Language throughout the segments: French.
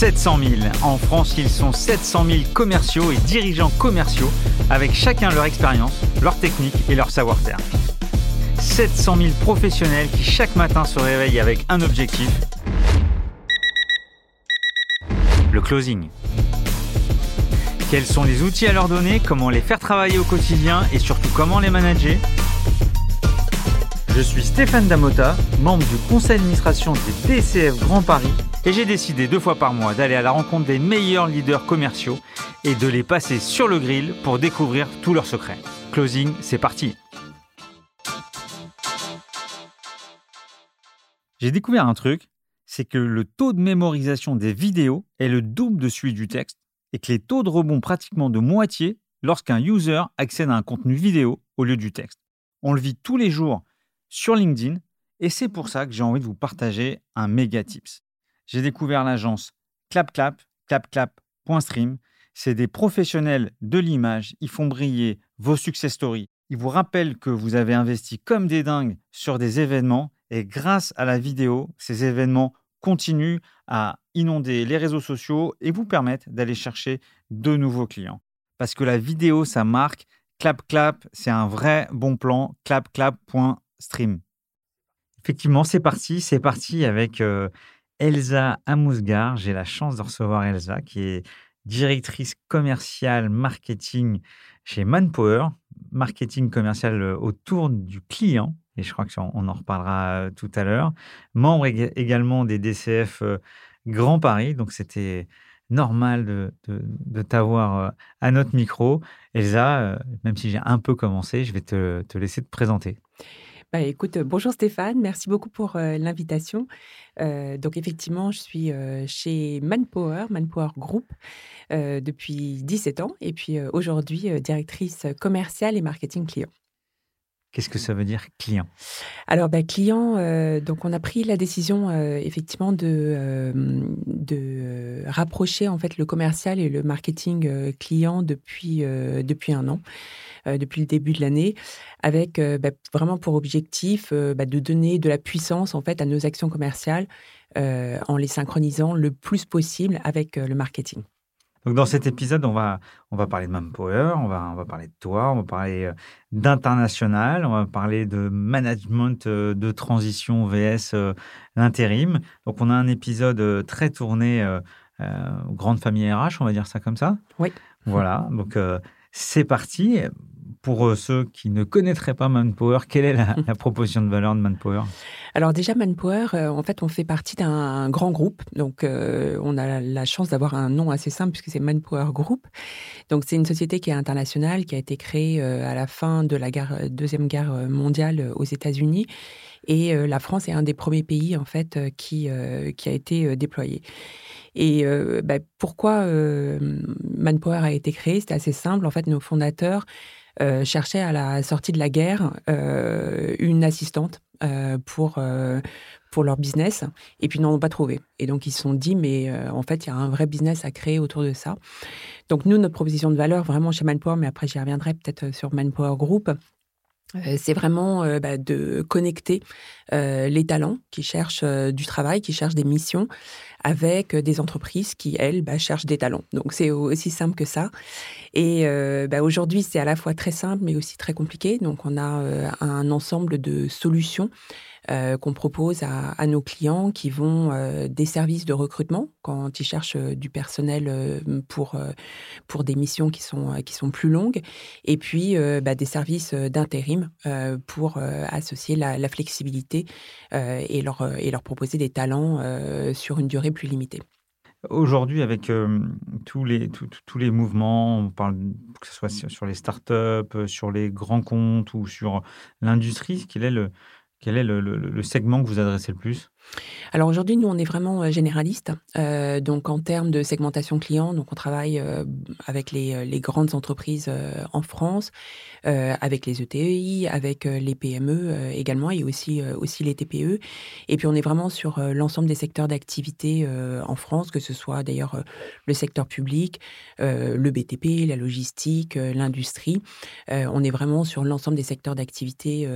700 000. En France, ils sont 700 000 commerciaux et dirigeants commerciaux avec chacun leur expérience, leur technique et leur savoir-faire. 700 000 professionnels qui chaque matin se réveillent avec un objectif, le closing. Quels sont les outils à leur donner, comment les faire travailler au quotidien et surtout comment les manager ? Je suis Stéphane Damota, membre du conseil d'administration des DCF Grand Paris et j'ai décidé 2 fois par mois d'aller à la rencontre des meilleurs leaders commerciaux et de les passer sur le grill pour découvrir tous leurs secrets. Closing, c'est parti. J'ai découvert un truc, c'est que le taux de mémorisation des vidéos est le double de celui du texte et que les taux de rebond pratiquement de moitié lorsqu'un user accède à un contenu vidéo au lieu du texte. On le vit tous les jours sur LinkedIn et c'est pour ça que j'ai envie de vous partager un méga tips. J'ai découvert l'agence clap clap.stream. C'est des professionnels de l'image, ils font briller vos success stories. Ils vous rappellent que vous avez investi comme des dingues sur des événements et grâce à la vidéo, ces événements continuent à inonder les réseaux sociaux et vous permettent d'aller chercher de nouveaux clients. Parce que la vidéo, ça marque. Clap clap, c'est un vrai bon plan. Clap clap.stream. Effectivement, c'est parti avec Elsa Amousgar. J'ai la chance de recevoir Elsa qui est directrice commerciale marketing chez Manpower, marketing commercial autour du client. Et je crois qu'on en reparlera tout à l'heure. Membre également des DCF Grand Paris. Donc, c'était normal de t'avoir à notre micro. Elsa, même si j'ai un peu commencé, je vais te laisser te présenter. Écoute, bonjour Stéphane, merci beaucoup pour l'invitation. Donc effectivement, je suis chez Manpower Group depuis 17 ans et puis aujourd'hui directrice commerciale et marketing client. Qu'est-ce que ça veut dire client ? Alors, client, donc on a pris la décision effectivement de rapprocher en fait le commercial et le marketing client depuis 1 an, depuis le début de l'année, avec vraiment pour objectif de donner de la puissance en fait à nos actions commerciales en les synchronisant le plus possible avec le marketing. Donc, dans cet épisode, on va parler de Manpower, on va parler de toi, on va parler d'international, on va parler de management de transition VS l'intérim. Donc, on a un épisode très tourné grande famille RH, on va dire ça comme ça. Oui. Voilà, donc c'est parti. Pour ceux qui ne connaîtraient pas Manpower, quelle est la proposition de valeur de Manpower ? Alors déjà, Manpower, en fait, on fait partie d'un grand groupe. Donc, on a la chance d'avoir un nom assez simple puisque c'est Manpower Group. Donc, c'est une société qui est internationale, qui a été créée à la fin de la Deuxième Guerre mondiale aux États-Unis. Et la France est un des premiers pays, en fait, qui a été déployé. Et pourquoi Manpower a été créé ? C'était assez simple. En fait, nos fondateurs cherchait à la sortie de la guerre une assistante pour leur business et puis ils n'en ont pas trouvé. Et donc, ils se sont dit, mais en fait, il y a un vrai business à créer autour de ça. Donc, nous, notre proposition de valeur, vraiment chez Manpower, mais après, j'y reviendrai peut-être sur Manpower Group, c'est vraiment de connecter les talents qui cherchent du travail, qui cherchent des missions, avec des entreprises qui, elles, cherchent des talents. Donc, c'est aussi simple que ça. Et aujourd'hui, c'est à la fois très simple, mais aussi très compliqué. Donc, on a un ensemble de solutions qu'on propose à nos clients qui vont des services de recrutement quand ils cherchent du personnel pour des missions qui sont plus longues et puis des services d'intérim pour associer la flexibilité et leur proposer des talents sur une durée plus limitée. Aujourd'hui, avec tous les mouvements, on parle que ce soit sur les startups, sur les grands comptes ou sur l'industrie, quel est le segment que vous adressez le plus ? Alors aujourd'hui, nous, on est vraiment généraliste. Donc en termes de segmentation client, donc on travaille avec les grandes entreprises en France, avec les ETI, avec les PME également et aussi les TPE. Et puis on est vraiment sur l'ensemble des secteurs d'activité en France, que ce soit d'ailleurs le secteur public, le BTP, la logistique, l'industrie. On est vraiment sur l'ensemble des secteurs d'activité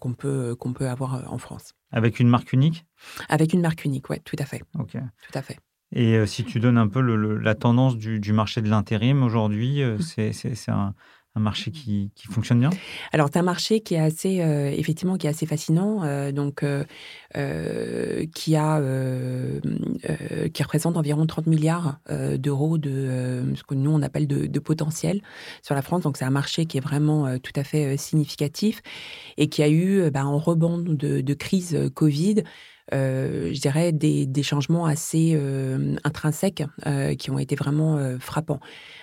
qu'on peut avoir en France. Avec une marque unique ? Avec une marque unique, oui, tout à fait. Ok. Tout à fait. Et si tu donnes un peu la tendance du marché de l'intérim aujourd'hui, c'est un marché qui fonctionne bien? Alors, c'est un marché qui est assez, effectivement, qui est assez fascinant, qui représente environ 30 milliards d'euros de ce que nous, on appelle de potentiel sur la France. Donc, c'est un marché qui est vraiment tout à fait significatif et qui a eu, en rebond de crise Covid, je dirais des changements assez intrinsèques qui ont été vraiment frappants,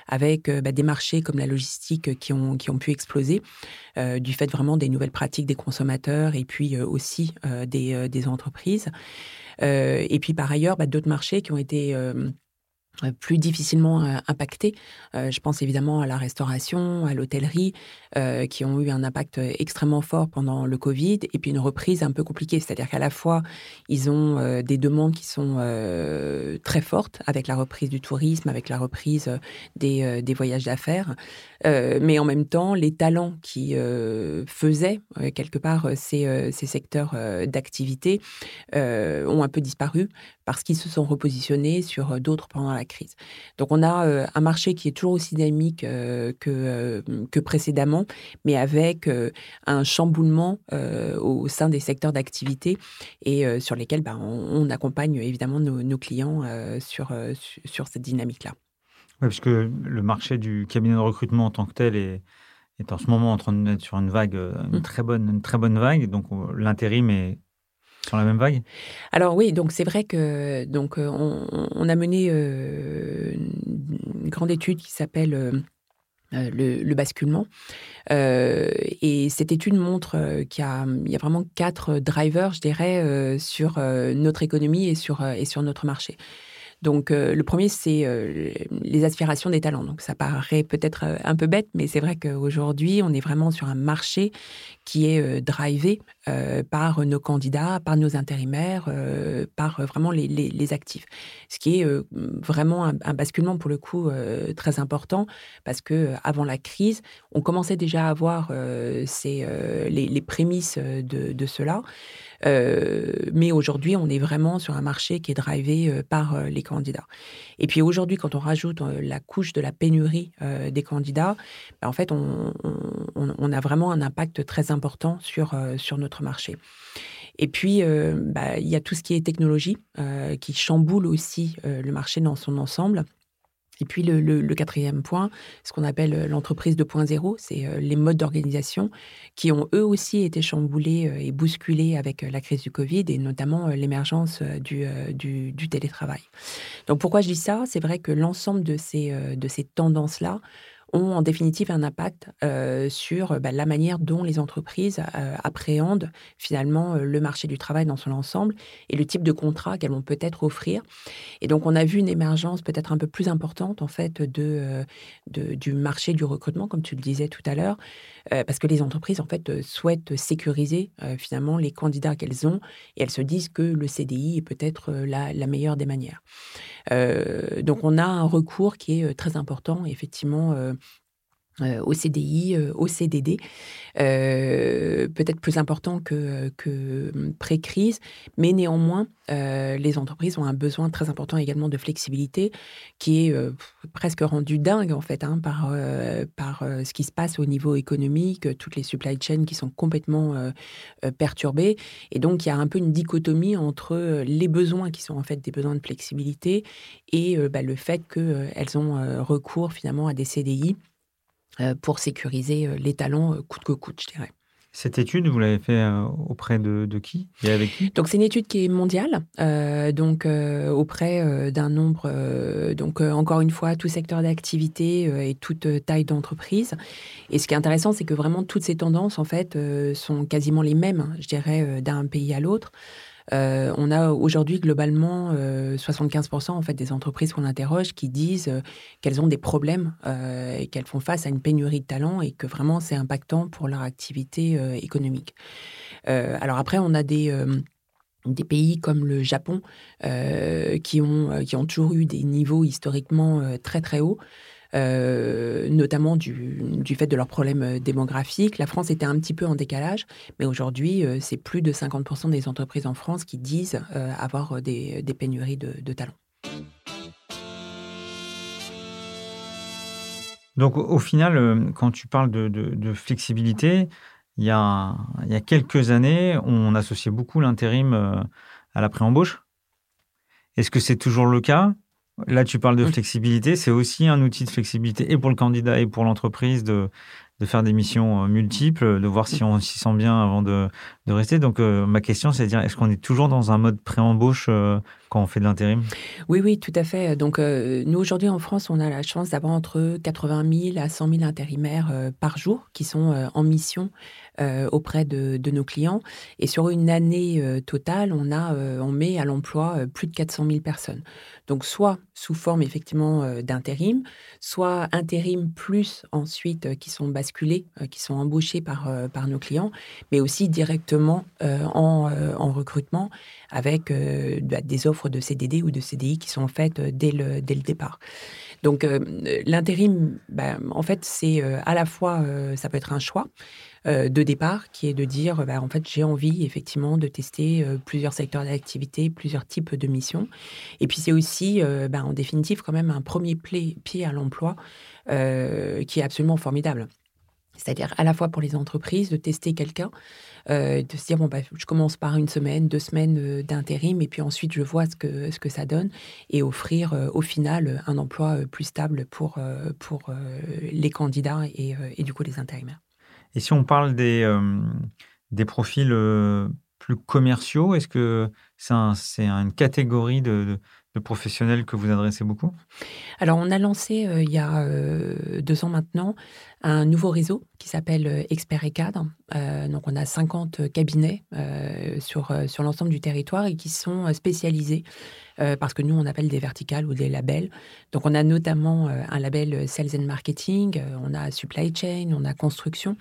avec des marchés comme la logistique qui ont pu exploser du fait vraiment des nouvelles pratiques des consommateurs et puis aussi des entreprises. Et puis par ailleurs, d'autres marchés qui ont été plus difficilement impactés. Je pense évidemment à la restauration, à l'hôtellerie, qui ont eu un impact extrêmement fort pendant le Covid, et puis une reprise un peu compliquée. C'est-à-dire qu'à la fois, ils ont des demandes qui sont très fortes, avec la reprise du tourisme, avec la reprise des voyages d'affaires. Mais en même temps, les talents qui faisaient, quelque part, ces secteurs d'activité ont un peu disparu, parce qu'ils se sont repositionnés sur d'autres pendant la crise. Donc, on a un marché qui est toujours aussi dynamique que précédemment, mais avec un chamboulement au sein des secteurs d'activité et sur lesquels on accompagne évidemment nos clients sur cette dynamique-là. Oui, parce que le marché du cabinet de recrutement en tant que tel est en ce moment en train d'être sur une vague, une très bonne vague. Donc, l'intérim est sur la même vague? Alors oui, donc c'est vrai que on a mené une grande étude qui s'appelle le basculement. Et cette étude montre qu'il y a vraiment 4 drivers, je dirais, sur notre économie et sur notre marché. Donc, le premier, c'est les aspirations des talents. Donc, ça paraît peut-être un peu bête, mais c'est vrai qu'aujourd'hui, on est vraiment sur un marché qui est drivé par nos candidats, par nos intérimaires, par vraiment les actifs. Ce qui est vraiment un basculement, pour le coup, très important, parce qu'avant la crise, on commençait déjà à avoir les prémices de cela. Mais aujourd'hui, on est vraiment sur un marché qui est drivé par les candidats. Et puis aujourd'hui, quand on rajoute la couche de la pénurie des candidats, en fait, on a vraiment un impact très important sur notre marché. Et puis, il y a tout ce qui est technologie qui chamboule aussi le marché dans son ensemble. Et puis, le quatrième point, ce qu'on appelle l'entreprise 2.0, c'est les modes d'organisation qui ont eux aussi été chamboulés et bousculés avec la crise du Covid et notamment l'émergence du télétravail. Donc, pourquoi je dis ça ? C'est vrai que l'ensemble de ces tendances-là ont en définitive un impact sur la manière dont les entreprises appréhendent finalement le marché du travail dans son ensemble et le type de contrat qu'elles vont peut-être offrir. Et donc, on a vu une émergence peut-être un peu plus importante en fait du marché du recrutement, comme tu le disais tout à l'heure, parce que les entreprises en fait souhaitent sécuriser finalement les candidats qu'elles ont et elles se disent que le CDI est peut-être la meilleure des manières. Donc, on a un recours qui est très important effectivement au CDI, au CDD, peut-être plus important que pré-crise, mais néanmoins, les entreprises ont un besoin très important également de flexibilité qui est presque rendu dingue en fait par ce qui se passe au niveau économique, toutes les supply chains qui sont complètement perturbées. Et donc, il y a un peu une dichotomie entre les besoins qui sont en fait des besoins de flexibilité et le fait qu'elles ont recours finalement à des CDI pour sécuriser les talents coûte que coûte, je dirais. Cette étude, vous l'avez fait auprès de qui et avec qui ? Donc, c'est une étude qui est mondiale, auprès d'un nombre, encore une fois, tout secteur d'activité et toute taille d'entreprise. Et ce qui est intéressant, c'est que vraiment toutes ces tendances, en fait, sont quasiment les mêmes, je dirais, d'un pays à l'autre. On a aujourd'hui globalement 75% en fait des entreprises qu'on interroge qui disent qu'elles ont des problèmes et qu'elles font face à une pénurie de talents et que vraiment c'est impactant pour leur activité économique. Alors après, on a des pays comme le Japon qui ont toujours eu des niveaux historiquement très très hauts. Notamment du fait de leurs problèmes démographiques. La France était un petit peu en décalage, mais aujourd'hui, c'est plus de 50% des entreprises en France qui disent avoir des pénuries de talents. Donc, au final, quand tu parles de flexibilité, il y a quelques années, on associait beaucoup l'intérim à la pré-embauche. Est-ce que c'est toujours le cas ? Là, tu parles de flexibilité. C'est aussi un outil de flexibilité et pour le candidat et pour l'entreprise de faire des missions multiples, de voir si on s'y sent bien avant de rester. Donc, ma question, c'est de dire, est-ce qu'on est toujours dans un mode pré-embauche quand on fait de l'intérim ? Oui, tout à fait. Donc, nous, aujourd'hui, en France, on a la chance d'avoir entre 80 000 à 100 000 intérimaires par jour qui sont en mission auprès de nos clients. Et sur une année totale, on met à l'emploi plus de 400 000 personnes. Donc, soit sous forme, effectivement, d'intérim, soit intérim plus, ensuite, qui sont basculés, qui sont embauchés par nos clients, mais aussi directement en recrutement avec des offres de CDD ou de CDI qui sont faites dès le départ. Donc, l'intérim, en fait, c'est à la fois, ça peut être un choix de départ qui est de dire, en fait, j'ai envie effectivement de tester plusieurs secteurs d'activité, plusieurs types de missions. Et puis, c'est aussi, en définitive, quand même un premier pied à l'emploi qui est absolument formidable. C'est-à-dire à la fois pour les entreprises, de tester quelqu'un, de se dire, je commence par une semaine, 2 semaines d'intérim, et puis ensuite je vois ce que ça donne, et offrir au final un emploi plus stable pour les candidats et du coup les intérimaires. Et si on parle des profils plus commerciaux, est-ce que c'est une catégorie de professionnels que vous adressez beaucoup ? Alors, on a lancé il y a 2 ans maintenant un nouveau réseau qui s'appelle Experts et cadres. Donc, on a 50 cabinets sur l'ensemble du territoire et qui sont spécialisés parce que nous, on appelle des verticales ou des labels. Donc, on a notamment un label Sales and Marketing, on a Supply Chain, on a Construction.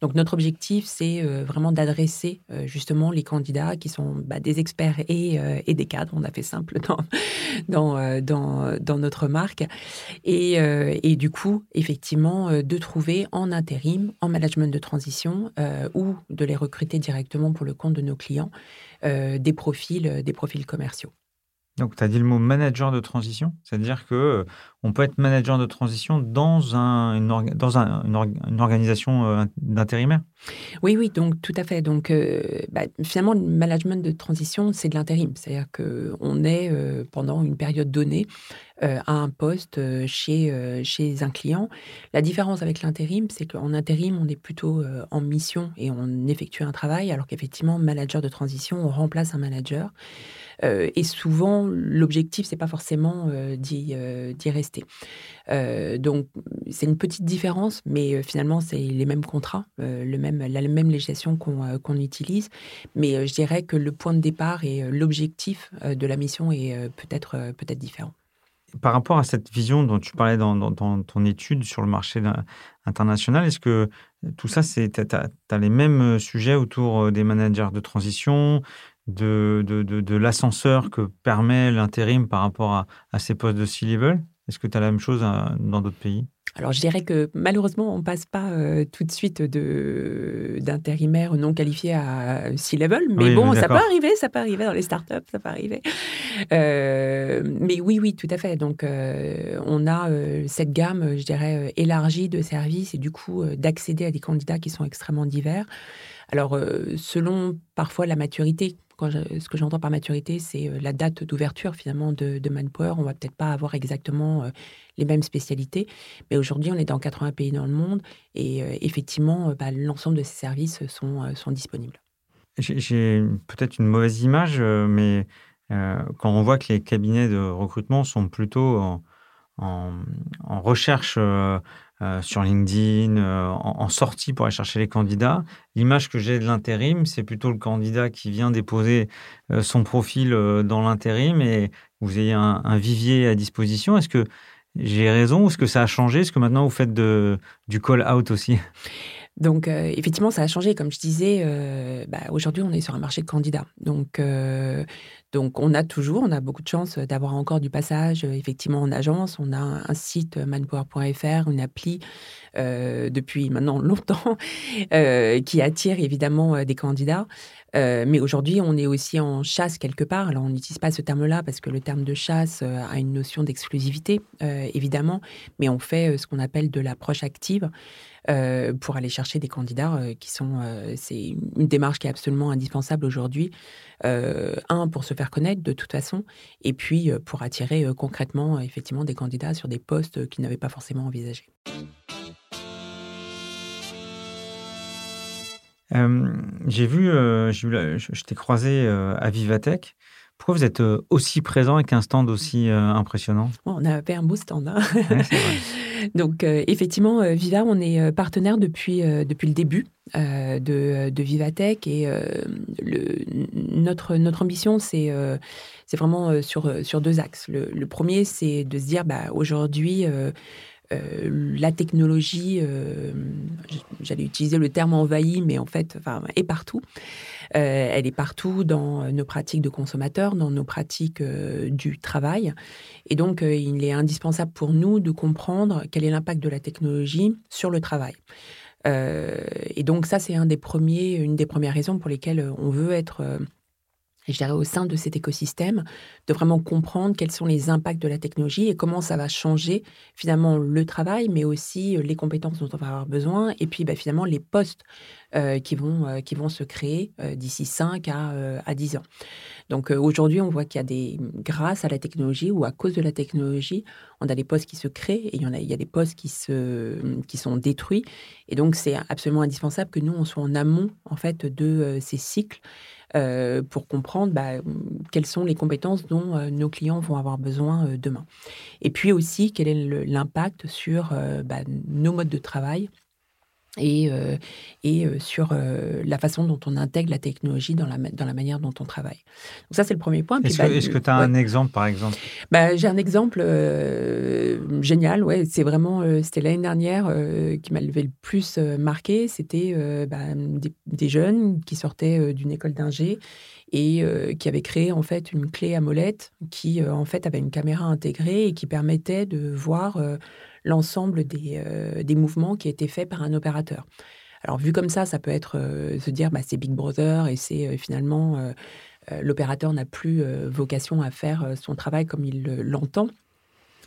Donc, notre objectif, c'est vraiment d'adresser justement les candidats qui sont des experts et des cadres. On a fait simple dans notre marque. Et du coup, effectivement, de trouver en intérim, en management de transition ou de les recruter directement pour le compte de nos clients, des profils commerciaux. Donc, tu as dit le mot manager de transition, c'est-à-dire que on peut être manager de transition dans une organisation d'intérimaire. Oui, donc tout à fait. Donc, finalement, le management de transition, c'est de l'intérim, c'est-à-dire que on est pendant une période donnée à un poste chez un client. La différence avec l'intérim, c'est qu'en intérim, on est plutôt en mission et on effectue un travail, alors qu'effectivement, manager de transition, on remplace un manager. Et souvent, l'objectif, c'est pas forcément d'y rester. Donc, c'est une petite différence, mais finalement, c'est les mêmes contrats, la même législation qu'on utilise. Mais je dirais que le point de départ et l'objectif de la mission est peut-être différent. Par rapport à cette vision dont tu parlais dans ton étude sur le marché international, est-ce que tout ça, tu as les mêmes sujets autour des managers de transition, de l'ascenseur que permet l'intérim par rapport à ces postes de C-level ? Est-ce que tu as la même chose dans d'autres pays ? Alors, je dirais que malheureusement, on ne passe pas tout de suite d'intérimaire non qualifié à C-level. Mais oui, bon, ça peut arriver dans les startups, ça peut arriver. Mais oui, tout à fait. Donc, on a cette gamme, je dirais, élargie de services et du coup, d'accéder à des candidats qui sont extrêmement divers. Alors, selon parfois la maturité, ce que j'entends par maturité, c'est la date d'ouverture finalement de Manpower. On ne va peut-être pas avoir exactement les mêmes spécialités, mais aujourd'hui, on est dans 80 pays dans le monde et effectivement, l'ensemble de ces services sont disponibles. J'ai peut-être une mauvaise image, mais quand on voit que les cabinets de recrutement sont plutôt en recherche sur LinkedIn, en sortie pour aller chercher les candidats. L'image que j'ai de l'intérim, c'est plutôt le candidat qui vient déposer son profil dans l'intérim et vous ayez un vivier à disposition. Est-ce que j'ai raison ou est-ce que ça a changé ? Est-ce que maintenant vous faites du call-out aussi ? Donc, effectivement, ça a changé. Comme je disais, aujourd'hui, on est sur un marché de candidats. Donc, on a beaucoup de chance d'avoir encore du passage, effectivement, en agence. On a un site manpower.fr, une appli depuis maintenant longtemps qui attire évidemment des candidats. Mais aujourd'hui, on est aussi en chasse quelque part. Alors, on n'utilise pas ce terme-là parce que le terme de chasse a une notion d'exclusivité, évidemment. Mais on fait ce qu'on appelle de l'approche active pour aller chercher des candidats qui sont... c'est une démarche qui est absolument indispensable aujourd'hui. Un, pour se faire connaître de toute façon. Et puis, pour attirer concrètement, effectivement, des candidats sur des postes qu'ils n'avaient pas forcément envisagés. Je t'ai croisé à VivaTech. Pourquoi vous êtes aussi présent avec un stand aussi impressionnant ? Bon, on a fait un beau stand. Hein. Ouais, c'est vrai. Donc, effectivement, Viva, on est partenaire depuis le début de VivaTech. Et notre ambition, c'est vraiment sur deux axes. Le premier, c'est de se dire, aujourd'hui... la technologie, j'allais utiliser le terme envahie, mais en fait, est partout. Elle est partout dans nos pratiques de consommateurs, dans nos pratiques du travail. Et donc, il est indispensable pour nous de comprendre quel est l'impact de la technologie sur le travail. Et donc, ça, c'est une des premières raisons pour lesquelles on veut être... je dirais au sein de cet écosystème, de vraiment comprendre quels sont les impacts de la technologie et comment ça va changer finalement le travail, mais aussi les compétences dont on va avoir besoin, et puis finalement les postes qui vont se créer d'ici 5 à 10 ans. Donc aujourd'hui, on voit qu'il y a grâce à la technologie ou à cause de la technologie, on a des postes qui se créent et il y a des postes qui sont détruits. Et donc, c'est absolument indispensable que nous, on soit en amont en fait, de ces cycles pour comprendre quelles sont les compétences dont nos clients vont avoir besoin demain. Et puis aussi, quel est l'impact sur nos modes de travail et sur la façon dont on intègre la technologie dans la manière dont on travaille. Donc ça, c'est le premier point. Est-ce que tu as un exemple, par exemple ? J'ai un exemple génial, ouais. C'est vraiment, c'était l'année dernière qui m'a le plus marqué. C'était des jeunes qui sortaient d'une école d'ingé et qui avaient créé en fait une clé à molette qui en fait avait une caméra intégrée et qui permettait de voir... l'ensemble des mouvements qui étaient faits par un opérateur. Alors, vu comme ça peut être se dire c'est Big Brother et c'est finalement l'opérateur n'a plus vocation à faire son travail comme il l'entend.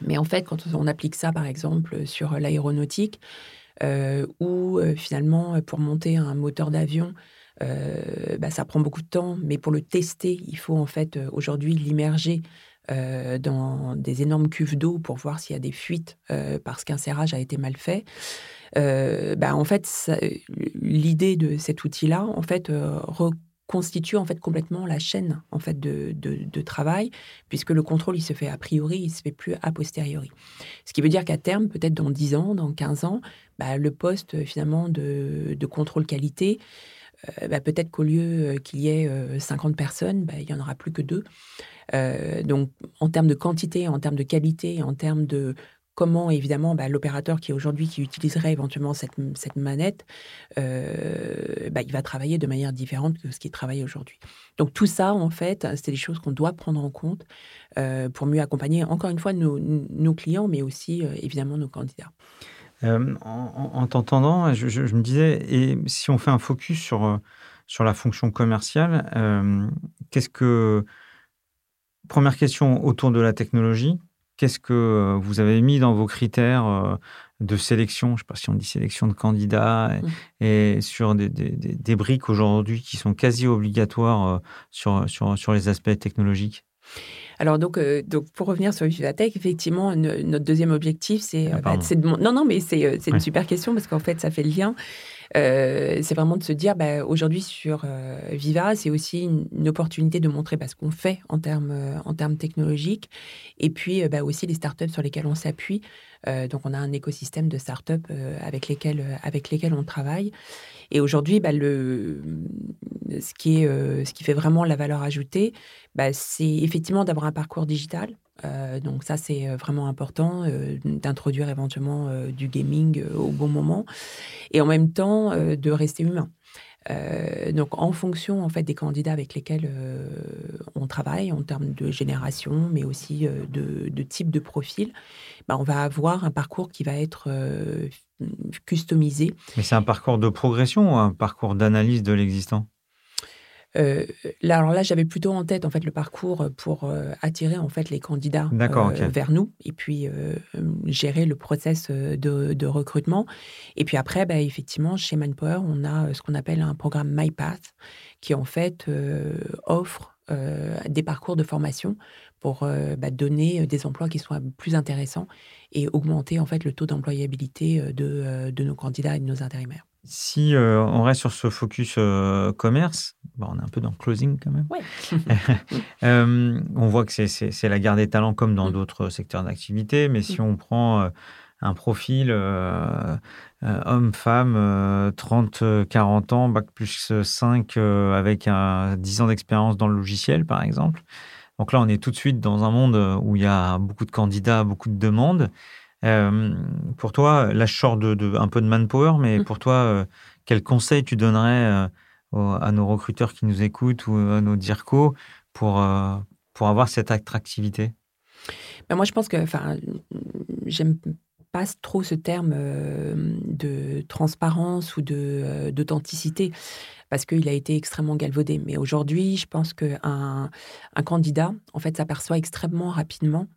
Mais en fait, quand on applique ça, par exemple, sur l'aéronautique, où finalement, pour monter un moteur d'avion, ça prend beaucoup de temps, mais pour le tester, il faut en fait aujourd'hui l'immerger dans des énormes cuves d'eau pour voir s'il y a des fuites parce qu'un serrage a été mal fait. En fait, l'idée de cet outil-là, en fait, reconstitue en fait complètement la chaîne en fait de travail, puisque le contrôle il se fait a priori, il se fait plus a posteriori. Ce qui veut dire qu'à terme, peut-être dans 10 ans, dans 15 ans, le poste finalement de contrôle qualité. Peut-être qu'au lieu qu'il y ait 50 personnes, il n'y en aura plus que 2. Donc, en termes de quantité, en termes de qualité, en termes de comment, évidemment, l'opérateur qui utiliserait éventuellement cette manette, il va travailler de manière différente que ce qu'il travaille aujourd'hui. Donc, tout ça, en fait, c'est des choses qu'on doit prendre en compte pour mieux accompagner, encore une fois, nos clients, mais aussi, évidemment, nos candidats. En t'entendant, je me disais, et si on fait un focus sur la fonction commerciale, première question autour de la technologie, qu'est-ce que vous avez mis dans vos critères de sélection, je ne sais pas si on dit sélection de candidats, et sur des briques aujourd'hui qui sont quasi obligatoires sur les aspects technologiques? Alors, donc pour revenir sur VivaTech, effectivement, notre deuxième objectif, c'est... c'est une super question, parce qu'en fait, ça fait le lien. C'est vraiment de se dire, aujourd'hui, sur Viva, c'est aussi une opportunité de montrer ce qu'on fait en termes technologiques, et puis aussi les startups sur lesquelles on s'appuie. Donc, on a un écosystème de startups avec lesquelles on travaille. Et aujourd'hui, ce qui fait vraiment la valeur ajoutée, c'est effectivement d'avoir un parcours digital. Donc ça, c'est vraiment important d'introduire éventuellement du gaming au bon moment et en même temps de rester humain. Donc, en fonction en fait, des candidats avec lesquels on travaille en termes de génération, mais aussi de type de profil, on va avoir un parcours qui va être customisé. Mais c'est un parcours de progression ou un parcours d'analyse de l'existant ? Là, alors là, j'avais plutôt en tête en fait le parcours pour attirer en fait les candidats okay. vers nous et puis gérer le process de recrutement. Et puis après, effectivement, chez Manpower, on a ce qu'on appelle un programme MyPath qui en fait offre des parcours de formation pour donner des emplois qui soient plus intéressants et augmenter en fait le taux d'employabilité de nos candidats et de nos intérimaires. Si on reste sur ce focus commerce, on est un peu dans le closing quand même. Ouais. On voit que c'est la guerre des talents comme dans d'autres secteurs d'activité, mais si on prend un profil homme-femme, 30-40 ans, bac plus 5, avec 10 ans d'expérience dans le logiciel, par exemple. Donc là, on est tout de suite dans un monde où il y a beaucoup de candidats, beaucoup de demandes. Pour toi, là, je sors un peu de Manpower, mais pour toi, quel conseil tu donnerais à nos recruteurs qui nous écoutent ou à nos DIRCO pour avoir cette attractivité ? Moi, je pense que... J'aime pas trop ce terme de transparence ou d'authenticité parce qu'il a été extrêmement galvaudé. Mais aujourd'hui, je pense qu'un candidat, en fait, s'aperçoit extrêmement rapidement,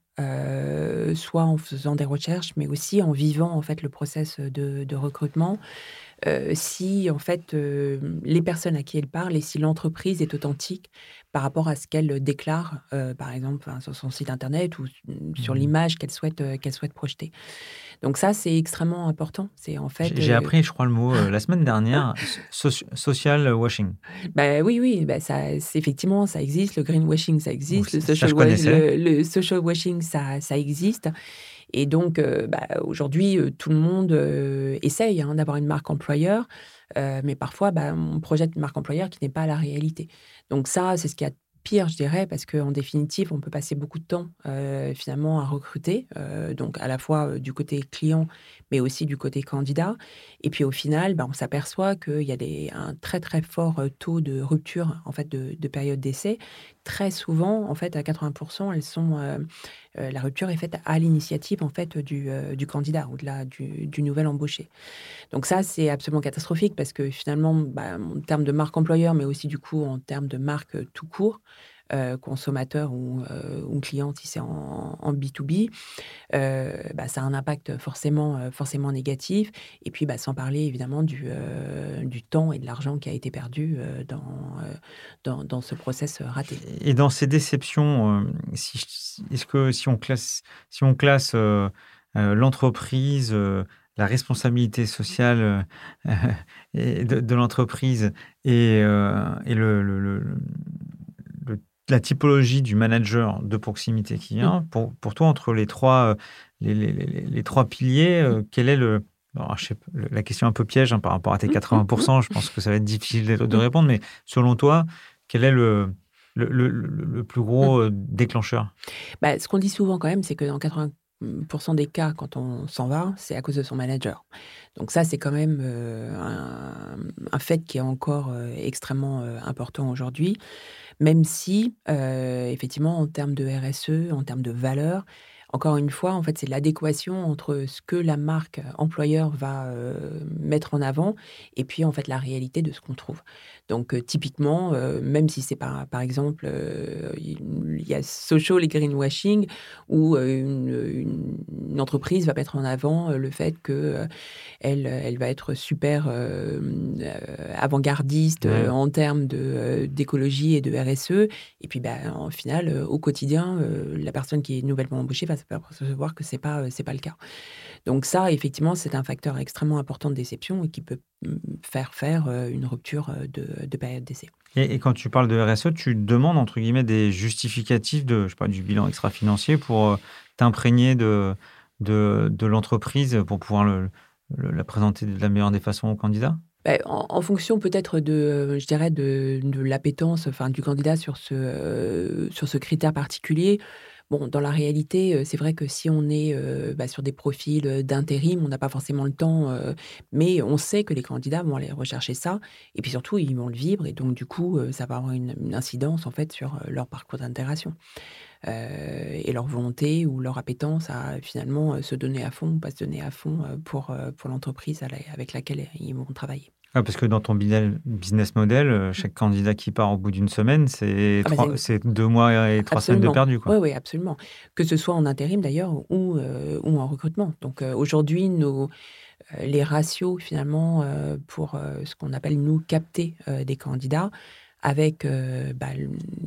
soit en faisant des recherches, mais aussi en vivant, en fait, le process de recrutement, si, en fait, les personnes à qui elle parle et si l'entreprise est authentique par rapport à ce qu'elle déclare, par exemple, sur son site Internet ou sur l'image qu'elle souhaite projeter. Donc ça, c'est extrêmement important. C'est, en fait, j'ai appris, je crois, le mot la semaine dernière, social washing. C'est, effectivement, ça existe. Le green washing, ça existe. Donc, le social washing, ça existe. Et donc, aujourd'hui, tout le monde essaye d'avoir une marque employeur, mais parfois, on projette une marque employeur qui n'est pas la réalité. Donc ça, c'est ce qu'il y a de pire, je dirais, parce qu'en définitive, on peut passer beaucoup de temps, finalement, à recruter, donc à la fois du côté client, mais aussi du côté candidat. Et puis au final, on s'aperçoit qu'il y a un très, très fort taux de rupture, en fait, de période d'essai. Très souvent, en fait, à 80%, elles sont... la rupture est faite à l'initiative, en fait, du candidat ou du nouvel embauché. Donc ça, c'est absolument catastrophique parce que finalement, en termes de marque employeur, mais aussi du coup en termes de marque tout court, consommateur ou client, si c'est en B2B, ça a un impact forcément négatif. Et puis, sans parler évidemment du temps et de l'argent qui a été perdu dans ce process raté. Et dans ces déceptions, si on classe l'entreprise, la responsabilité sociale de l'entreprise et la typologie du manager de proximité qui vient, pour toi, entre les trois piliers, quel est le... Alors, la question un peu piège par rapport à tes 80%, je pense que ça va être difficile de répondre, mais selon toi, quel est le plus gros déclencheur ? Ce qu'on dit souvent quand même, c'est que dans 80% des cas, quand on s'en va, c'est à cause de son manager. Donc ça, c'est quand même un fait qui est encore extrêmement important aujourd'hui. Même si, effectivement, en termes de RSE, en termes de valeurs, encore une fois, en fait, c'est l'adéquation entre ce que la marque employeur va mettre en avant et puis, en fait, la réalité de ce qu'on trouve. Donc, typiquement, même si c'est par exemple, il y a social et greenwashing où une entreprise va mettre en avant le fait qu'elle va être super avant-gardiste en termes d'écologie et de RSE. Et puis, en final, au quotidien, la personne qui est nouvellement embauchée va se voir que c'est pas le cas. Donc ça, effectivement, c'est un facteur extrêmement important de déception et qui peut faire une rupture de période d'essai. Et quand tu parles de RSE, tu demandes, entre guillemets, des justificatifs du bilan extra-financier pour t'imprégner de l'entreprise pour pouvoir la présenter de la meilleure des façons au candidat ? En fonction peut-être de l'appétence du candidat sur ce critère particulier. Bon, dans la réalité, c'est vrai que si on est sur des profils d'intérim, on n'a pas forcément le temps, mais on sait que les candidats vont aller rechercher ça, et puis surtout, ils vont le vivre, et donc du coup, ça va avoir une incidence en fait sur leur parcours d'intégration et leur volonté ou leur appétence à finalement se donner à fond ou pas se donner à fond pour l'entreprise avec laquelle ils vont travailler. Ah, parce que dans ton business model, chaque candidat qui part au bout d'une semaine, c'est 2 mois et 3 semaines de perdu. Quoi. Oui, oui, absolument. Que ce soit en intérim d'ailleurs ou en recrutement. Donc aujourd'hui, les ratios finalement pour ce qu'on appelle nous capter des candidats, avec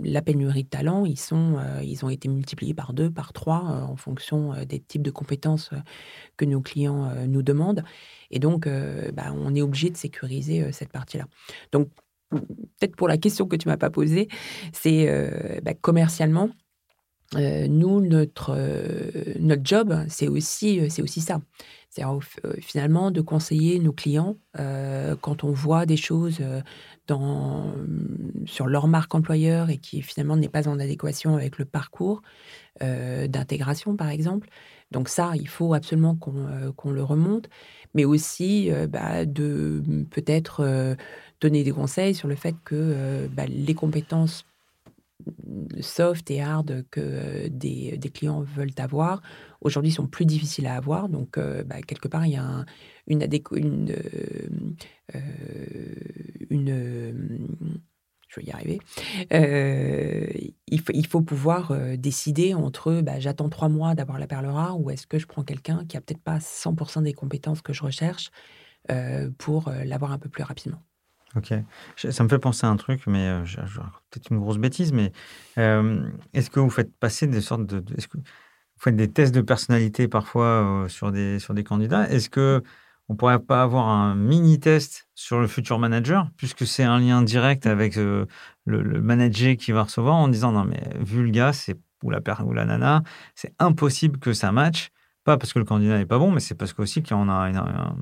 la pénurie de talents, ils ont été multipliés par 2, par 3 en fonction des types de compétences que nos clients nous demandent. Et donc, on est obligé de sécuriser cette partie-là. Donc, peut-être pour la question que tu ne m'as pas posée, c'est commercialement, nous, notre job, c'est aussi ça. C'est-à-dire, finalement, de conseiller nos clients quand on voit des choses sur leur marque employeur et qui, finalement, n'est pas en adéquation avec le parcours d'intégration, par exemple. Donc ça, il faut absolument qu'on le remonte, mais aussi de peut-être donner des conseils sur le fait que les compétences soft et hard que des clients veulent avoir, aujourd'hui sont plus difficiles à avoir. Donc, quelque part, il y a je vais y arriver. Il faut pouvoir décider entre j'attends 3 mois d'avoir la perle rare ou est-ce que je prends quelqu'un qui n'a peut-être pas 100% des compétences que je recherche pour l'avoir un peu plus rapidement. Ok. Ça me fait penser à un truc, mais je raconte peut-être une grosse bêtise, mais est-ce que vous faites passer des sortes de... Est-ce que vous faites des tests de personnalité parfois sur des candidats ? Est-ce qu'on ne pourrait pas avoir un mini-test sur le futur manager, puisque c'est un lien direct avec le manager qui va recevoir en disant « Non, mais vu le gars, ou la nana, c'est impossible que ça matche. » Pas parce que le candidat n'est pas bon, mais c'est parce qu'aussi qu'on a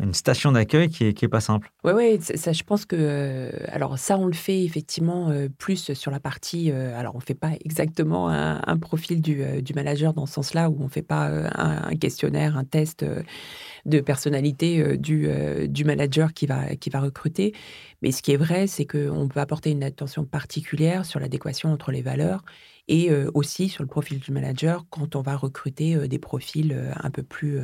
une station d'accueil qui est pas simple. Oui, ça, je pense que... alors ça, on le fait effectivement plus sur la partie... alors, on ne fait pas exactement un profil du manager dans ce sens-là, où on ne fait pas un questionnaire, un test de personnalité du manager qui va recruter. Mais ce qui est vrai, c'est qu'on peut apporter une attention particulière sur l'adéquation entre les valeurs et aussi sur le profil du manager quand on va recruter des profils un peu plus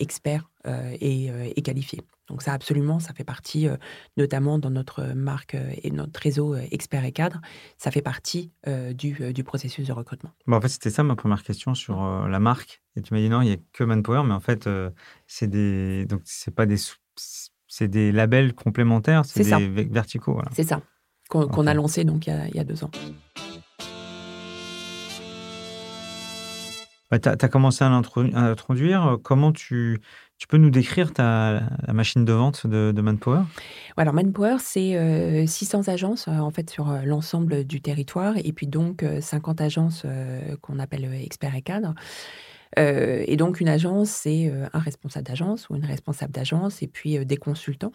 experts et qualifiés. Donc ça, absolument, ça fait partie, notamment dans notre marque et notre réseau Experts et cadres, ça fait partie du processus de recrutement. Bon, en fait, c'était ça ma première question sur la marque. Et tu m'as dit non, il n'y a que Manpower, mais en fait, c'est des labels complémentaires, c'est des verticaux. Voilà. C'est ça, qu'on a lancé donc il y a 2 ans. Tu as commencé à l'introduire. Comment tu peux nous décrire la machine de vente de Manpower ? Alors, Manpower, c'est 600 agences en fait, sur l'ensemble du territoire et puis donc 50 agences qu'on appelle experts et cadres. Et donc, une agence, c'est un responsable d'agence ou une responsable d'agence et puis des consultants.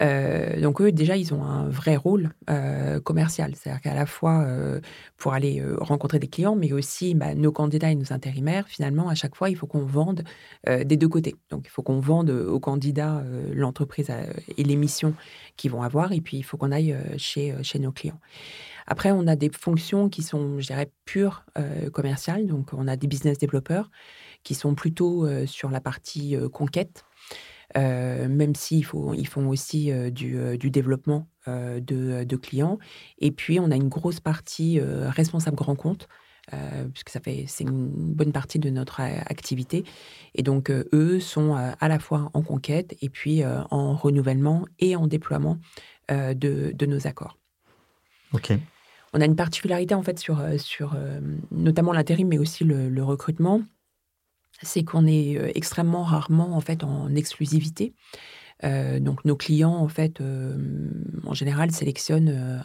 Donc, eux, déjà, ils ont un vrai rôle commercial. C'est-à-dire qu'à la fois, pour aller rencontrer des clients, mais aussi nos candidats et nos intérimaires, finalement, à chaque fois, il faut qu'on vende des 2 côtés. Donc, il faut qu'on vende aux candidats l'entreprise et les missions qu'ils vont avoir. Et puis, il faut qu'on aille chez nos clients. Après, on a des fonctions qui sont, je dirais, pures commerciales. Donc, on a des business développeurs qui sont plutôt sur la partie conquête, même s'ils font aussi du développement de clients. Et puis, on a une grosse partie responsable grand compte, puisque c'est une bonne partie de notre activité. Et donc, eux sont à la fois en conquête et puis en renouvellement et en déploiement de nos accords. OK. On a une particularité, en fait, sur notamment l'intérim, mais aussi le recrutement, c'est qu'on est extrêmement rarement, en fait, en exclusivité. Donc, nos clients, en fait, en général, sélectionnent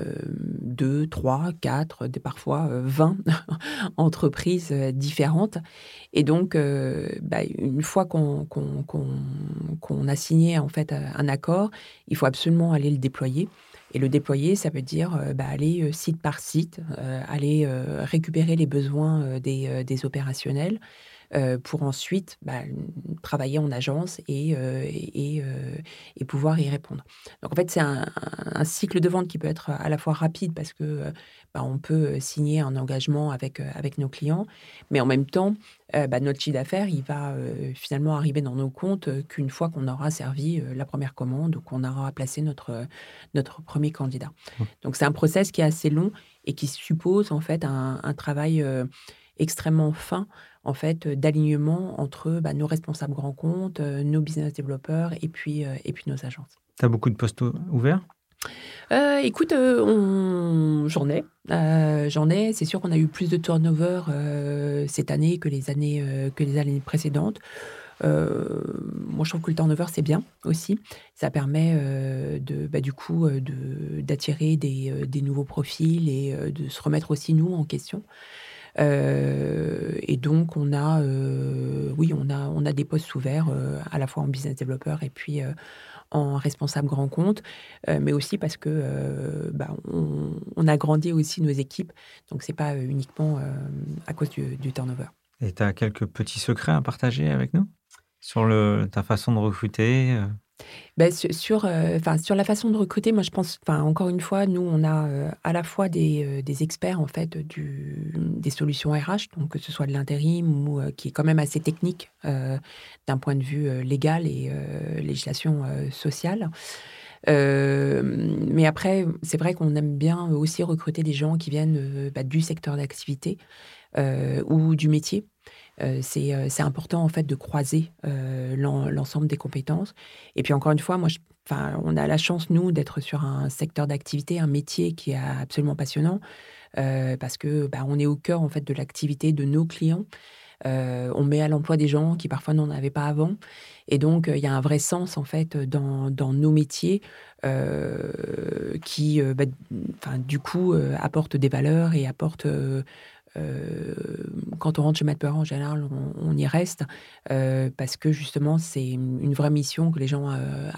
2, 3, 4, parfois 20 entreprises différentes. Et donc, une fois qu'on a signé, en fait, un accord, il faut absolument aller le déployer. Et le déployer, ça veut dire aller site par site, aller récupérer les besoins des opérationnels, pour ensuite travailler en agence et pouvoir y répondre. Donc en fait, c'est un cycle de vente qui peut être à la fois rapide parce que on peut signer un engagement avec nos clients, mais en même temps, notre chiffre d'affaires, il va finalement arriver dans nos comptes qu'une fois qu'on aura servi la première commande ou qu'on aura placé notre premier candidat. Donc, c'est un process qui est assez long et qui suppose en fait un travail extrêmement fin en fait, d'alignement entre nos responsables grands comptes, nos business développeurs et puis nos agences. Tu as beaucoup de postes ouverts ? Écoute, j'en ai. C'est sûr qu'on a eu plus de turnover cette année que les années précédentes. Moi, je trouve que le turnover, c'est bien aussi. Ça permet d'attirer des nouveaux profils et de se remettre aussi, nous, en question. Et donc, on a des postes ouverts à la fois en business developer et puis en responsable grand compte, mais aussi parce que on a grandi aussi nos équipes. Donc, c'est pas uniquement à cause du turnover. Et tu as quelques petits secrets à partager avec nous sur ta façon de recruter? Sur la façon de recruter, moi je pense, encore une fois, nous on a à la fois des experts en fait des solutions RH, donc que ce soit de l'intérim ou qui est quand même assez technique d'un point de vue légal et législation sociale. Mais après, c'est vrai qu'on aime bien aussi recruter des gens qui viennent du secteur d'activité ou du métier. C'est important en fait de croiser l'ensemble des compétences. Et puis encore une fois, moi, on a la chance nous d'être sur un secteur d'activité, un métier qui est absolument passionnant parce que on est au cœur en fait de l'activité de nos clients. On met à l'emploi des gens qui parfois n'en avaient pas avant. Et donc, il y a un vrai sens, en fait, dans nos métiers qui, apportent des valeurs et apportent... quand on rentre chez MyPath, en général, on y reste parce que, justement, c'est une vraie mission que les gens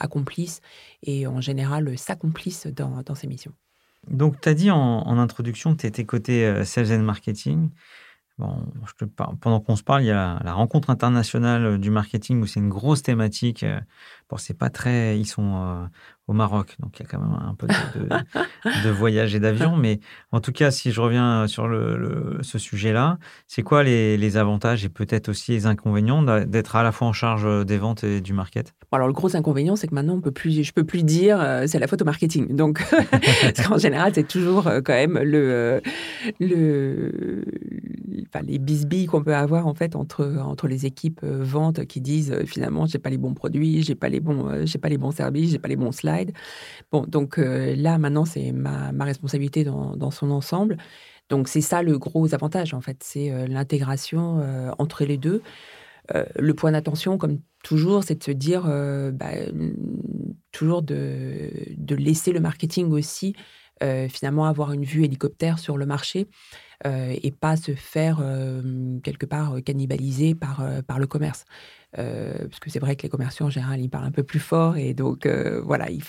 accomplissent et, en général, s'accomplissent dans ces missions. Donc, tu as dit en introduction que tu étais côté Sales and Marketing. Bon, pendant qu'on se parle, il y a la rencontre internationale du marketing où c'est une grosse thématique. Bon, c'est pas très... Ils sont au Maroc, donc il y a quand même un peu de voyage et d'avion. Mais en tout cas, si je reviens sur ce sujet-là, c'est quoi les avantages et peut-être aussi les inconvénients d'être à la fois en charge des ventes et du market? Alors, le gros inconvénient, c'est que maintenant, je peux plus dire c'est la faute au marketing. Donc, parce qu'en général, c'est toujours quand même les bisbilles qu'on peut avoir en fait entre les équipes ventes qui disent finalement j'ai pas les bons produits, j'ai pas les bons services, j'ai pas les bons slides. Bon, donc là maintenant c'est ma responsabilité dans son ensemble. Donc c'est ça le gros avantage en fait, c'est l'intégration entre les deux. Le point d'attention, comme toujours, c'est de se dire toujours de laisser le marketing aussi finalement avoir une vue hélicoptère sur le marché et pas se faire quelque part cannibaliser par le commerce. Parce que c'est vrai que les commerciaux en général ils parlent un peu plus fort et donc il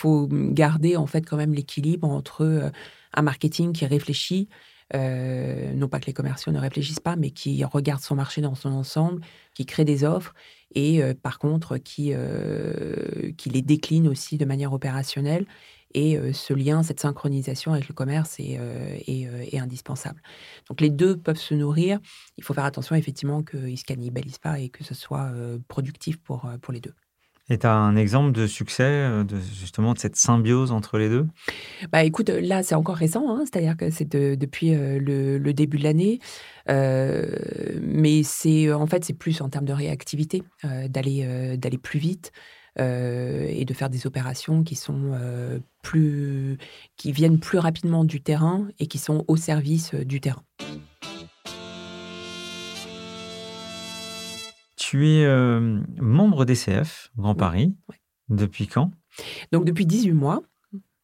faut garder en fait quand même l'équilibre entre un marketing qui réfléchit, non pas que les commerciaux ne réfléchissent pas, mais qui regarde son marché dans son ensemble, qui crée des offres et par contre qui les décline aussi de manière opérationnelle. Et ce lien, cette synchronisation avec le commerce est indispensable. Donc, les deux peuvent se nourrir. Il faut faire attention, effectivement, qu'ils ne se cannibalisent pas et que ce soit productif pour les deux. Et tu as un exemple de succès, de cette symbiose entre les deux? Écoute, là, c'est encore récent. C'est-à-dire que c'est depuis le début de l'année. Mais c'est plus en termes de réactivité, d'aller plus vite. Et de faire des opérations qui sont qui viennent plus rapidement du terrain et qui sont au service du terrain. Tu es membre DCF Grand Paris. Ouais. Depuis quand? Donc depuis 18 mois.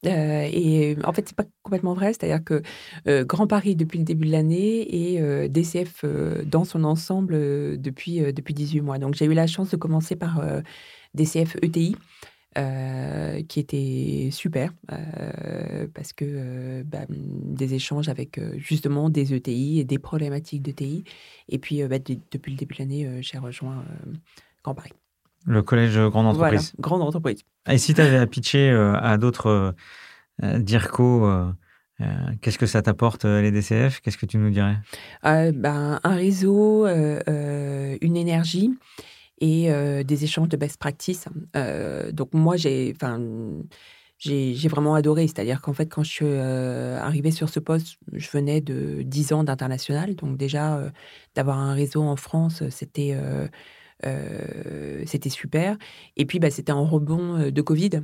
Et en fait, c'est pas complètement vrai, c'est-à-dire que Grand Paris depuis le début de l'année et DCF dans son ensemble depuis 18 mois. Donc j'ai eu la chance de commencer par DCF ETI, qui était super parce que des échanges avec justement des ETI et des problématiques d'ETI. Et puis, depuis le début de l'année, j'ai rejoint Grand Paris. Le collège Grande Entreprise. Voilà, Grande Entreprise. Et si tu avais à pitcher à d'autres DIRCO, qu'est-ce que ça t'apporte, les DCF? Qu'est-ce que tu nous dirais? Un réseau, une énergie et des échanges de best practices. Donc moi, j'ai vraiment adoré. C'est-à-dire qu'en fait, quand je suis arrivée sur ce poste, je venais de 10 ans d'international. Donc déjà, d'avoir un réseau en France, c'était super. Et puis, c'était en rebond de Covid,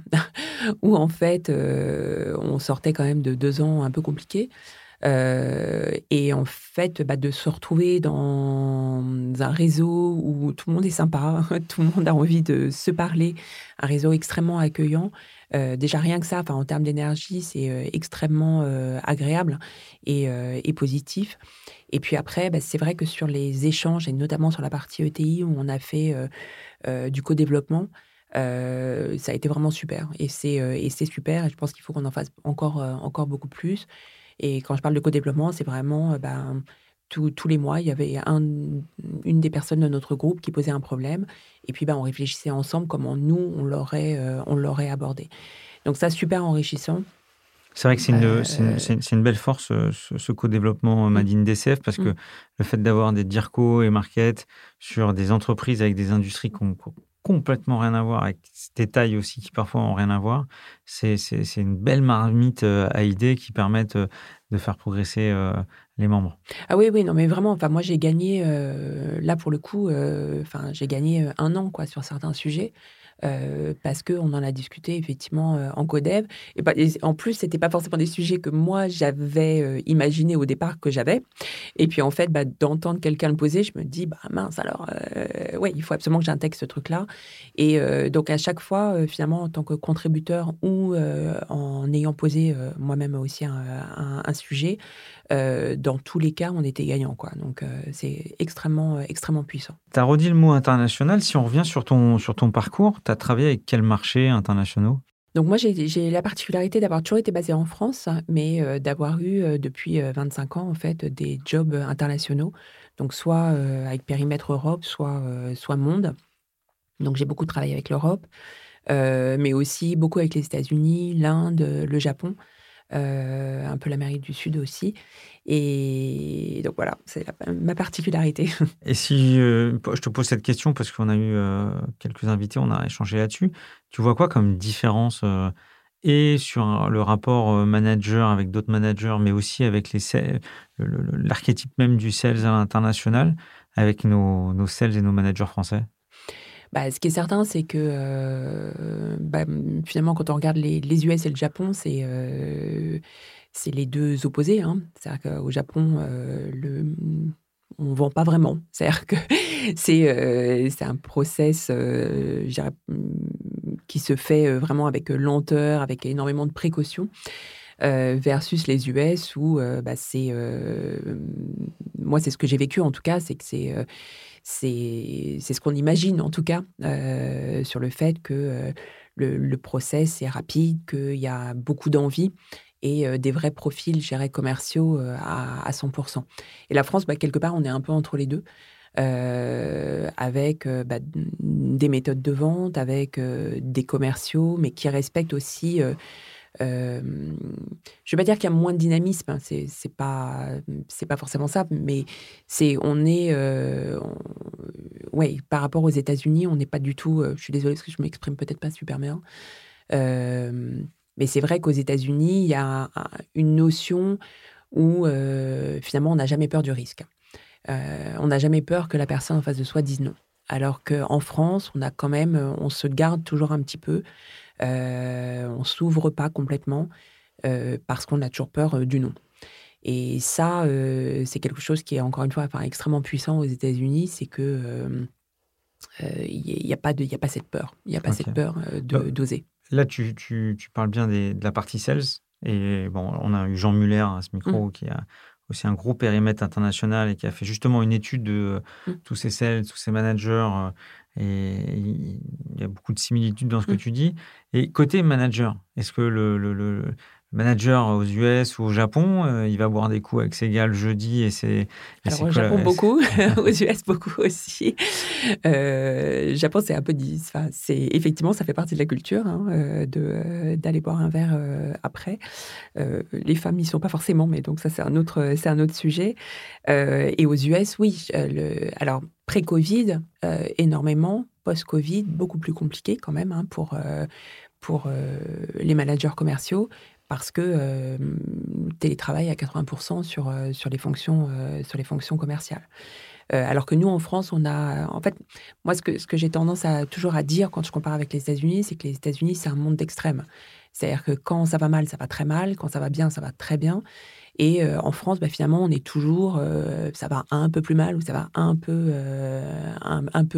où en fait, on sortait quand même de 2 ans un peu compliqués. Et en fait, de se retrouver dans un réseau où tout le monde est sympa, tout le monde a envie de se parler, un réseau extrêmement accueillant. Déjà, rien que ça, en termes d'énergie, c'est extrêmement agréable et positif. Et puis après, c'est vrai que sur les échanges, et notamment sur la partie ETI, où on a fait du co-développement, ça a été vraiment super. Et c'est super, et je pense qu'il faut qu'on en fasse encore beaucoup plus. Et quand je parle de co-développement, c'est vraiment tous les mois, il y avait une des personnes de notre groupe qui posait un problème. Et puis, on réfléchissait ensemble comment nous, on l'aurait abordé. Donc ça, super enrichissant. C'est vrai que c'est une belle force, ce co-développement Madine DCF, parce que le fait d'avoir des DIRCO et Market sur des entreprises avec des industries qui ont complètement rien à voir, avec des tailles aussi qui parfois n'ont rien à voir, c'est une belle marmite à idées qui permettent de faire progresser les membres. Ah oui, non, mais vraiment, moi j'ai gagné, là pour le coup, j'ai gagné 1 an sur certains sujets. Parce qu'on en a discuté effectivement en codev. Et en plus, ce n'était pas forcément des sujets que moi, j'avais imaginé au départ que j'avais. Et puis en fait, d'entendre quelqu'un le poser, je me dis, mince, alors, ouais, il faut absolument que j'intègre ce truc-là. Et donc à chaque fois, finalement, en tant que contributeur ou en ayant posé moi-même aussi un sujet, dans tous les cas, on était gagnant, Donc c'est extrêmement, extrêmement puissant. Tu as redit le mot international. Si on revient sur ton parcours, tu as travaillé avec quels marchés internationaux? Donc moi, j'ai la particularité d'avoir toujours été basée en France, mais d'avoir eu depuis 25 ans, en fait, des jobs internationaux. Donc soit avec périmètre Europe, soit monde. Donc j'ai beaucoup travaillé avec l'Europe, mais aussi beaucoup avec les États-Unis, l'Inde, le Japon, un peu l'Amérique du Sud aussi. Et donc voilà, c'est ma particularité. Et si je te pose cette question, parce qu'on a eu quelques invités, on a échangé là-dessus, tu vois quoi comme différence et sur le rapport manager avec d'autres managers, mais aussi avec l'archétype même du sales international, avec nos sales et nos managers français? Ce qui est certain, c'est que finalement, quand on regarde les US et le Japon, c'est les deux opposés. C'est-à-dire qu'au Japon, on ne vend pas vraiment. C'est-à-dire que c'est un process qui se fait vraiment avec lenteur, avec énormément de précautions, versus les US où c'est... moi, c'est ce que j'ai vécu en tout cas, c'est que c'est ce qu'on imagine, en tout cas, sur le fait que le process est rapide, qu'il y a beaucoup d'envie et des vrais profils, je dirais, commerciaux à 100%. Et la France, quelque part, on est un peu entre les deux, avec des méthodes de vente, avec des commerciaux, mais qui respectent aussi... je ne veux pas dire qu'il y a moins de dynamisme, c'est pas forcément ça, mais par rapport aux États-Unis, on n'est pas du tout. Je suis désolée parce que je m'exprime peut-être pas super bien, mais c'est vrai qu'aux États-Unis, il y a une notion où finalement, on n'a jamais peur du risque. On n'a jamais peur que la personne en face de soi dise non. Alors qu'en France, on se garde toujours un petit peu. On ne s'ouvre pas complètement parce qu'on a toujours peur du non. Et ça, c'est quelque chose qui est encore une fois extrêmement puissant aux États-Unis, c'est que il n'y a pas cette peur. Il n'y a pas cette peur d'oser. Là, tu parles bien de la partie sales. Et bon, on a eu Jean Muller à ce micro qui a aussi un gros périmètre international et qui a fait justement une étude de tous ces sales, tous ces managers. Et il y a beaucoup de similitudes dans ce que tu dis. Et côté manager, est-ce que le manager aux US ou au Japon, il va boire des coups avec ses gars le jeudi et c'est... Alors au Japon, beaucoup. Aux US, beaucoup aussi. Japon, c'est un peu... Enfin, c'est, effectivement, ça fait partie de la culture, d'aller boire un verre après. Les femmes, ils ne sont pas forcément, mais donc ça, c'est un autre sujet. Et aux US, oui. Alors, pré-Covid, énormément. Post-Covid, beaucoup plus compliqué quand même pour les managers commerciaux. Parce que télétravail à 80% sur les fonctions commerciales. Alors que nous, en France, on a... En fait, moi, ce que j'ai tendance toujours à dire quand je compare avec les États-Unis, c'est que les États-Unis, c'est un monde d'extrêmes. C'est-à-dire que quand ça va mal, ça va très mal. Quand ça va bien, ça va très bien. Et en France, finalement, on est toujours... ça va un peu plus mal ou ça va un peu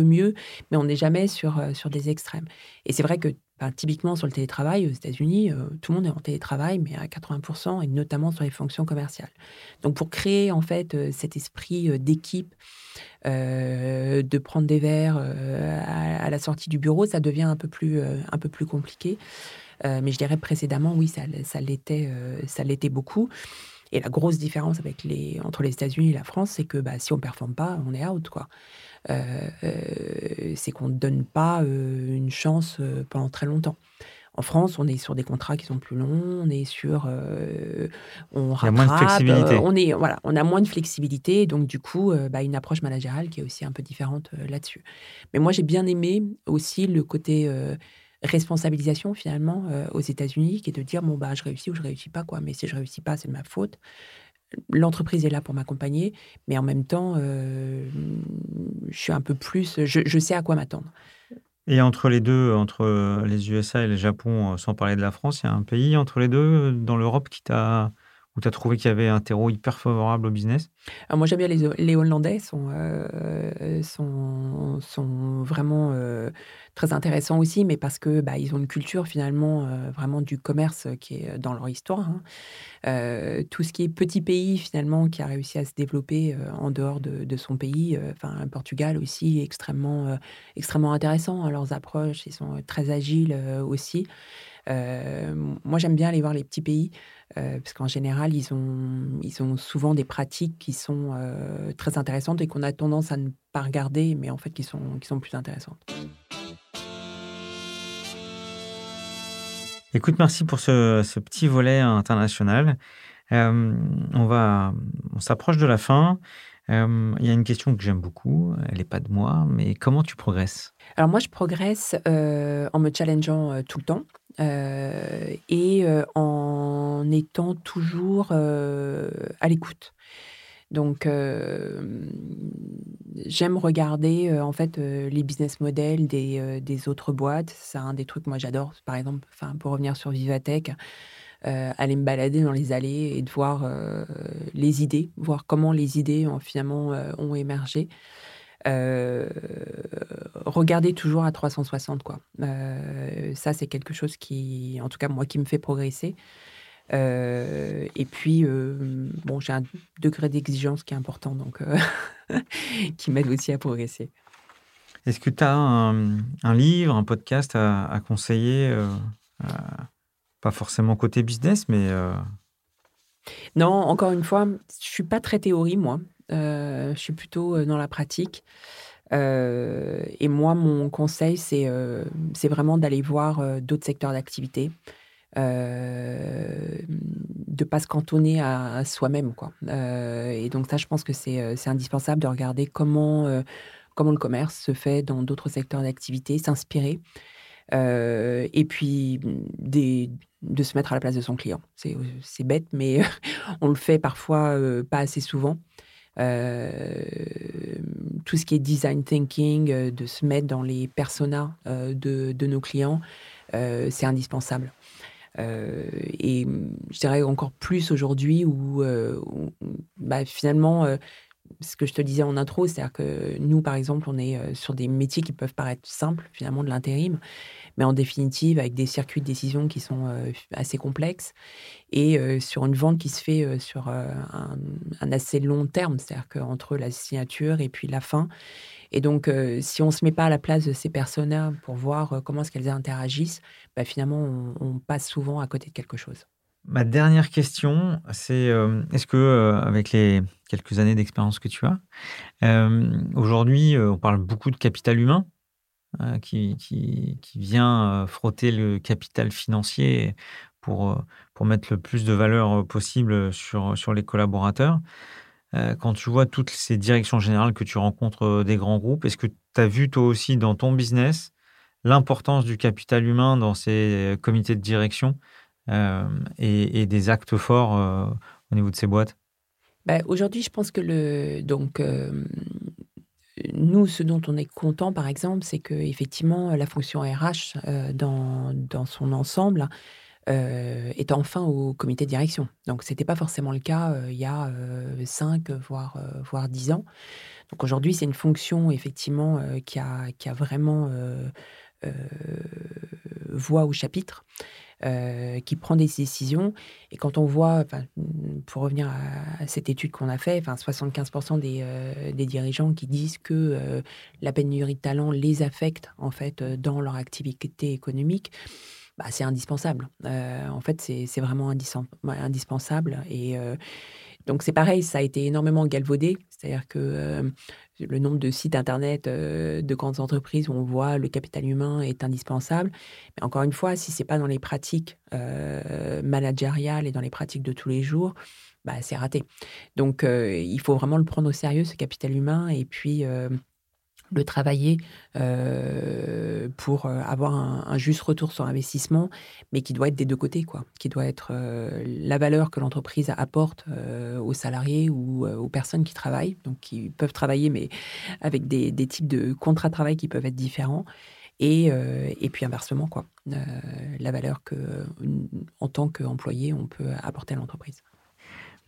mieux. Mais on n'est jamais sur des extrêmes. Et c'est vrai que typiquement, sur le télétravail, aux États-Unis, tout le monde est en télétravail, mais à 80%, et notamment sur les fonctions commerciales. Donc, pour créer, en fait, cet esprit d'équipe, de prendre des verres à la sortie du bureau, ça devient un peu plus compliqué. Mais je dirais précédemment, oui, ça l'était beaucoup. Et la grosse différence entre les États-Unis et la France, c'est que si on ne performe pas, on est out, quoi. C'est qu'on ne donne pas une chance pendant très longtemps. En France, on est sur des contrats qui sont plus longs, on est sur... on rattrape, il y a moins de flexibilité. On a moins de flexibilité, donc du coup, une approche managériale qui est aussi un peu différente là-dessus. Mais moi, j'ai bien aimé aussi le côté... responsabilisation finalement aux États-Unis, qui est de dire je réussis ou je réussis pas, quoi, mais si je réussis pas, c'est de ma faute. L'entreprise est là pour m'accompagner, mais en même temps je suis un peu plus, je sais à quoi m'attendre. Et entre les deux, entre les USA et le Japon, sans parler de la France, il y a un pays entre les deux dans l'Europe où tu as trouvé qu'il y avait un terreau hyper favorable au business? Alors moi, j'aime bien les Hollandais, sont vraiment très intéressants aussi, mais parce que ils ont une culture finalement vraiment du commerce qui est dans leur histoire. Tout ce qui est petit pays finalement qui a réussi à se développer en dehors de son pays, Portugal aussi, extrêmement intéressant. Leurs approches, ils sont très agiles aussi. Moi, j'aime bien aller voir les petits pays parce qu'en général, ils ont souvent des pratiques qui sont très intéressantes et qu'on a tendance à ne pas regarder, mais en fait, qui sont plus intéressantes. Écoute, merci pour ce petit volet international. On s'approche de la fin. Il y a une question que j'aime beaucoup, elle n'est pas de moi, mais comment tu progresses? Alors moi, je progresse en me challengeant tout le temps et en étant toujours à l'écoute. Donc, j'aime regarder, les business models des autres boîtes. C'est un des trucs que moi, j'adore. Par exemple, pour revenir sur VivaTech, aller me balader dans les allées et de voir les idées, voir comment les idées ont émergé. Regarder toujours à 360, quoi. Ça, c'est quelque chose qui, en tout cas, moi, qui me fait progresser. Et puis, j'ai un degré d'exigence qui est important, donc qui m'aide aussi à progresser. Est-ce que tu as un livre, un podcast à conseiller pas forcément côté business, mais... Non, encore une fois, je ne suis pas très théorie, moi. Je suis plutôt dans la pratique. Et moi, mon conseil, c'est vraiment d'aller voir d'autres secteurs d'activité. De ne pas se cantonner à soi-même, quoi. Et donc ça, je pense que c'est indispensable de regarder comment le commerce se fait dans d'autres secteurs d'activité, s'inspirer. Et puis de se mettre à la place de son client. C'est bête, mais on le fait parfois pas assez souvent. Tout ce qui est design thinking, de se mettre dans les personas de nos clients, c'est indispensable. Et je dirais encore plus aujourd'hui où finalement ce que je te disais en intro, c'est-à-dire que nous, par exemple, on est sur des métiers qui peuvent paraître simples, finalement, de l'intérim, mais en définitive, avec des circuits de décision qui sont assez complexes et sur une vente qui se fait sur un assez long terme, c'est-à-dire qu'entre la signature et puis la fin. Et donc, si on ne se met pas à la place de ces personnes-là pour voir comment est-ce qu'elles interagissent, bah, finalement, on passe souvent à côté de quelque chose. Ma dernière question, c'est est-ce que, avec les quelques années d'expérience que tu as, aujourd'hui, on parle beaucoup de capital humain qui vient frotter le capital financier pour mettre le plus de valeur possible sur les collaborateurs. Quand tu vois toutes ces directions générales que tu rencontres des grands groupes, est-ce que tu as vu toi aussi dans ton business l'importance du capital humain dans ces comités de direction et des actes forts au niveau de ces boîtes? Aujourd'hui, je pense que nous, ce dont on est content, par exemple, c'est qu'effectivement, la fonction RH dans son ensemble est enfin au comité de direction. Donc, ce n'était pas forcément le cas il y a 5, voire 10 ans. Donc, aujourd'hui, c'est une fonction, effectivement, qui a vraiment voix au chapitre. Qui prend des décisions. Et quand on voit, pour revenir à cette étude qu'on a faite, 75% des dirigeants qui disent que la pénurie de talent les affecte en fait, dans leur activité économique, c'est indispensable. En fait, c'est vraiment indispensable. Et donc, c'est pareil, ça a été énormément galvaudé. C'est-à-dire que le nombre de sites Internet de grandes entreprises où on voit le capital humain est indispensable. Mais encore une fois, si ce n'est pas dans les pratiques managériales et dans les pratiques de tous les jours, c'est raté. Donc, il faut vraiment le prendre au sérieux, ce capital humain, et puis le travailler pour avoir un juste retour sur investissement, mais qui doit être des deux côtés, quoi. Qui doit être la valeur que l'entreprise apporte aux salariés ou aux personnes qui travaillent, donc qui peuvent travailler, mais avec des types de contrats de travail qui peuvent être différents, et puis inversement, quoi. La valeur que, en tant qu'employé, on peut apporter à l'entreprise.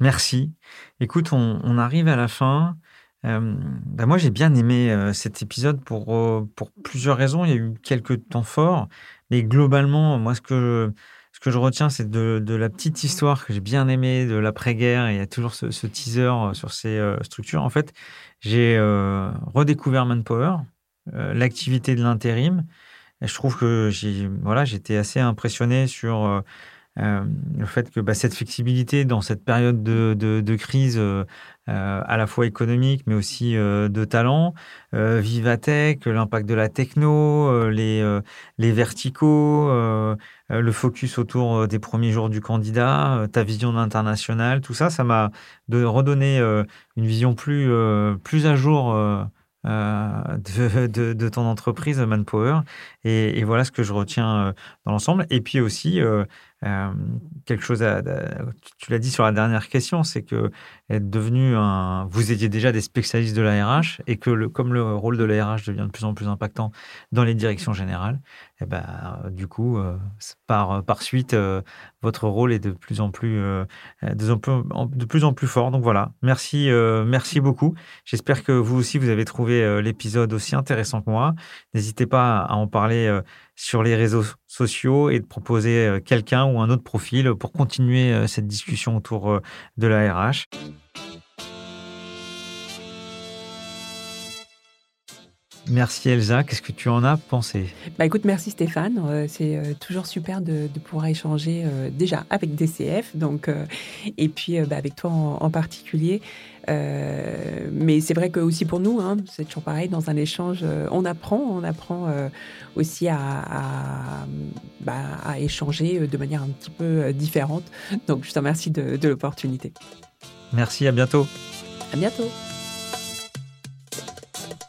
Merci. Écoute, on arrive à la fin. Moi, j'ai bien aimé cet épisode pour plusieurs raisons. Il y a eu quelques temps forts, mais globalement, moi, ce que je retiens, c'est de la petite histoire que j'ai bien aimée, de l'après-guerre. Et il y a toujours ce teaser sur ces structures. En fait, j'ai redécouvert Manpower, l'activité de l'intérim. Et je trouve que j'étais assez impressionné sur le fait que cette flexibilité dans cette période de crise à la fois économique mais aussi de talent, VivaTech, l'impact de la techno, les verticaux, le focus autour des premiers jours du candidat, ta vision de l'international, tout ça m'a redonné une vision plus à jour de ton entreprise Manpower, et voilà ce que je retiens dans l'ensemble. Et puis aussi quelque chose tu l'as dit sur la dernière question, c'est que être devenu vous étiez déjà des spécialistes de la RH, et que comme le rôle de la RH devient de plus en plus impactant dans les directions générales, du coup par suite votre rôle est de plus en plus fort. Donc voilà, merci beaucoup. J'espère que vous aussi vous avez trouvé l'épisode aussi intéressant que moi. N'hésitez pas à en parler sur les réseaux sociaux et de proposer quelqu'un ou un autre profil pour continuer cette discussion autour de la RH. Merci Elsa, qu'est-ce que tu en as pensé ? Écoute, merci Stéphane, c'est toujours super de pouvoir échanger déjà avec DCF, donc, et puis avec toi en particulier. Mais c'est vrai que aussi pour nous, c'est toujours pareil, dans un échange, on apprend aussi à échanger de manière un petit peu différente. Donc je te remercie de l'opportunité. Merci, à bientôt. À bientôt.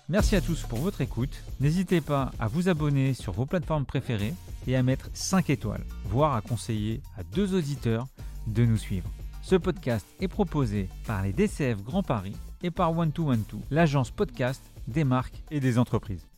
Merci à tous pour votre écoute. N'hésitez pas à vous abonner sur vos plateformes préférées et à mettre 5 étoiles, voire à conseiller à 2 auditeurs de nous suivre. Ce podcast est proposé par les DCF Grand Paris et par One Two One Two, l'agence podcast des marques et des entreprises.